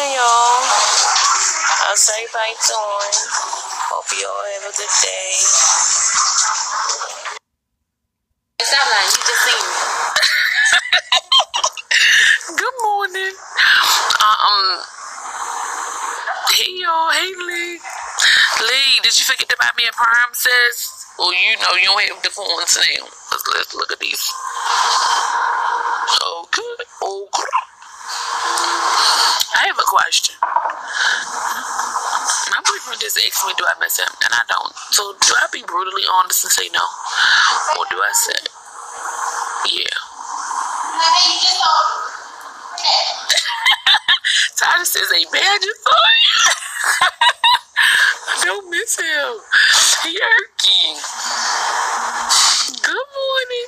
morning, y'all. How's everybody doing? Hope you all have a good day. Stop lying. You just seen me. Good morning. Hey, y'all. Hey, Lee. Lee, did you forget to buy me a prime, sis? Well, you know you don't have the coins now. Let's look at these. Okay. Okay. I have a question. My boyfriend just asked me, do I miss him? And I don't. So, do I be brutally honest and say no? Or do I say, yeah? Tyler says, ain't bad, you saw it. I don't miss him. He irky. Good morning.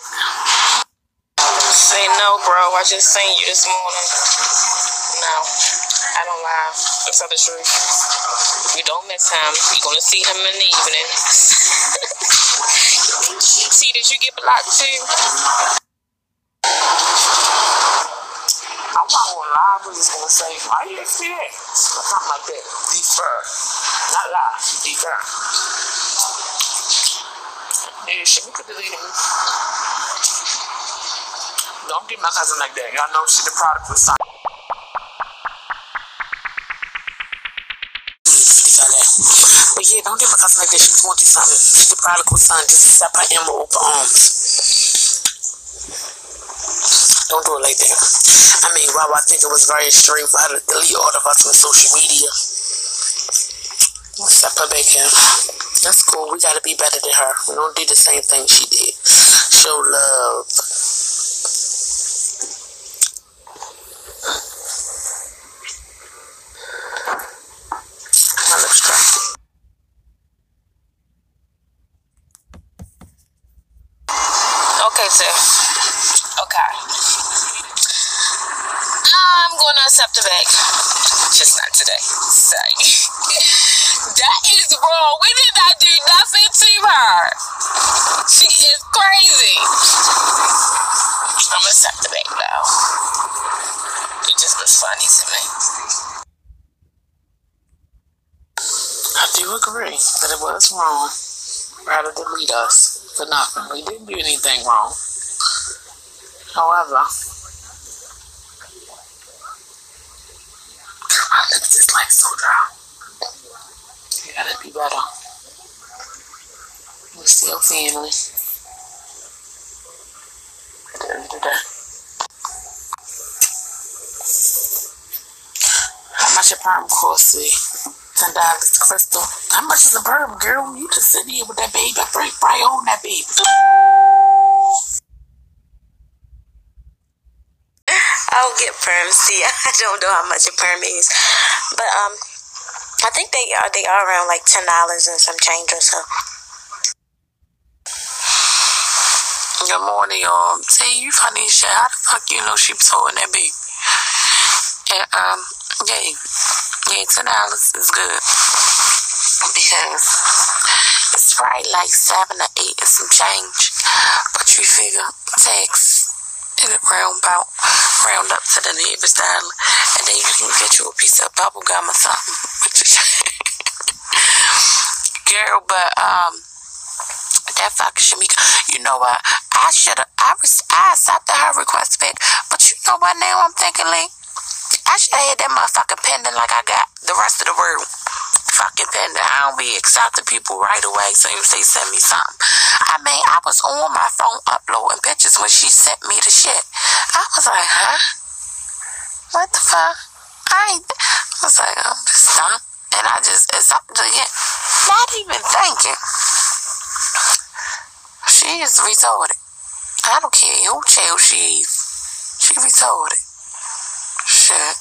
Say no, bro. I just seen you this morning. No, I don't lie. It's not the truth. If you don't miss him, you're going to see him in the evening. See, did you get blocked too? I'm not going to lie. I'm just going to say, why do you see that? It's not like that. Defer. Not lie. Defer. Hey, she could delete him. Don't get my cousin like that. Y'all know she the product of science. But yeah, don't give my cousin like that. She's 20-something. She's the prodigal son. Just step her in with open arms. Don't do it like that. I mean, wow, I think it was very strange for her to delete all of us on social media. Step her back in. That's cool. We gotta be better than her. We don't do the same thing she did. Show love. Wrong, rather delete us for nothing. We didn't do anything wrong. However, my lips is like so dry. You gotta be better. We're still family. At the end of the day, how much your perm costs me? $10, Crystal. How much is a perm, girl? You just sit here with that baby. I break right on that baby. I'll get perm. See, I don't know how much a perm is, but I think they are around like $10 and some change or so. Good morning, y'all. Say you funny shit. How the fuck you know she's holding that baby? And yeah. Yeah, $10 is good because it's probably like 7 or 8 and some change. But you figure tax and round up to the nearest dollar, and then you can get you a piece of bubble gum or something. Girl, but that fucking Shamika, you know what? I accepted her request back, but you know what? Now I'm thinking like. I should have had that motherfucking pendant like I got the rest of the world. Fucking pendant. I don't be accepting people right away. So if they send me something. I mean, I was on my phone uploading pictures when she sent me the shit. I was like, huh? What the fuck? I was like, I'm just dumb. And I just accepted it. Not even thinking. She is retarded. I don't care who child she is. She retarded. Shit.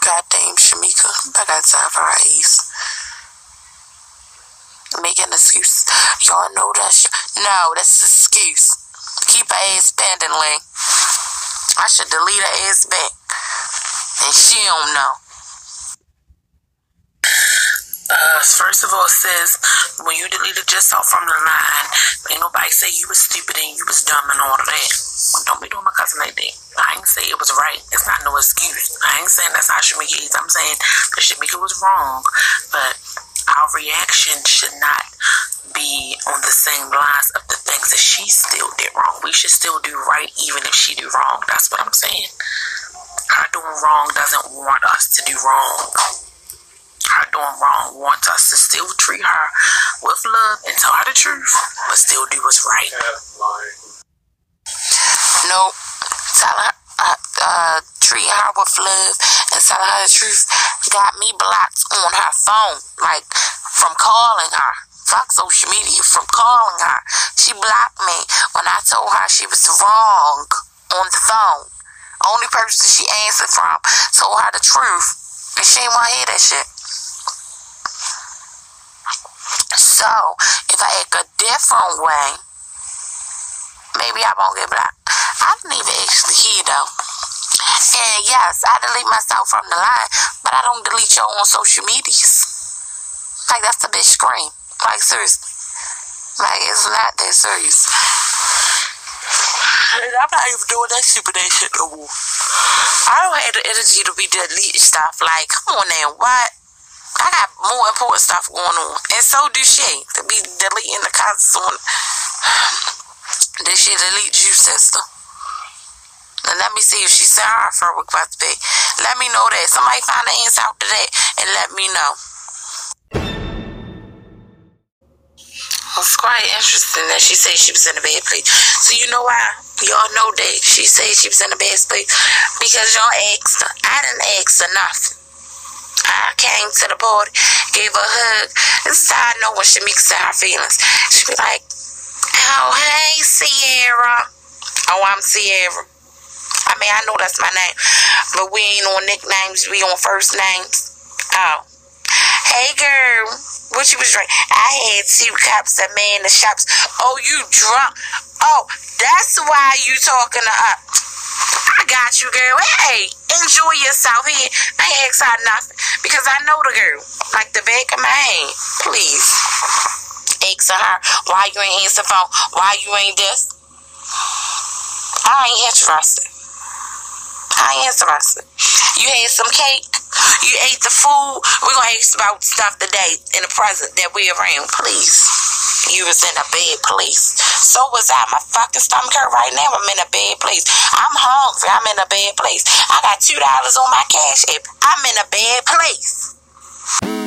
Goddamn Shamika. I got time for her ace. Make an excuse. Y'all know that shit. No, that's an excuse. Keep her ass pending, Link. I should delete her ass back. And she don't know. First of all, sis, when you deleted yourself from the line, ain't nobody say you was stupid and you was dumb and all of that. Don't be doing my cousin like that. I ain't say it was right. It's not no excuse. I ain't say saying that's how Shamika is. I'm saying that Shamika was wrong, but our reaction should not be on the same lines of the things that she still did wrong. We should still do right even if she do wrong. That's what I'm saying. Her doing wrong doesn't warrant us to do wrong. Her doing wrong wants us to still treat her with love and tell her the truth, but still do what's right. No, tell her, treat her with love and tell her the truth got me blocked on her phone, like from calling her. Fuck social media, from calling her. She blocked me when I told her she was wrong on the phone. Only person she answered from told her the truth, and she didn't want to hear that shit. So, if I act a different way, maybe I won't get blocked. I didn't even actually hear, though. And yes, I delete myself from the line, but I don't delete your own social medias. Like, that's the bitch scream. Like, seriously. Like, it's not that serious. And I'm not even doing that stupid ass shit no more. I don't have the energy to be deleting stuff. Like, come on now, what? I got more important stuff going on, and so do she, to be deleting the comments on. Did she delete you, sister? And let me see if she sent her for a request back. Let me know that. Somebody find the answer out to that and let me know. It's quite interesting that she said she was in a bad place. So you know why? Y'all know that she said she was in a bad place because y'all asked her. I didn't ask her nothing. I came to the party, gave her a hug. This is how I know when she mixes her feelings. She be like, oh, hey, Sierra. Oh, I'm Sierra. I mean, I know that's my name, but we ain't on nicknames. We on first names. Oh. Hey, girl. What you was drinking? I had 2 cups of me in the shops. Oh, you drunk. Oh, that's why you talking to her. I got you, girl. Hey, enjoy yourself here. I ain't asked her nothing because I know the girl like the back of my hand. Please ask her why you ain't answer phone, why you ain't this. I ain't interested. I ain't interested. You had some cake. You ate the food. We're gonna ask about stuff today in the present that we around. Please. You was in a bad place. So was I. My fucking stomach hurt right now. I'm in a bad place. I'm hungry. I'm in a bad place. I got $2 on my cash app. I'm in a bad place.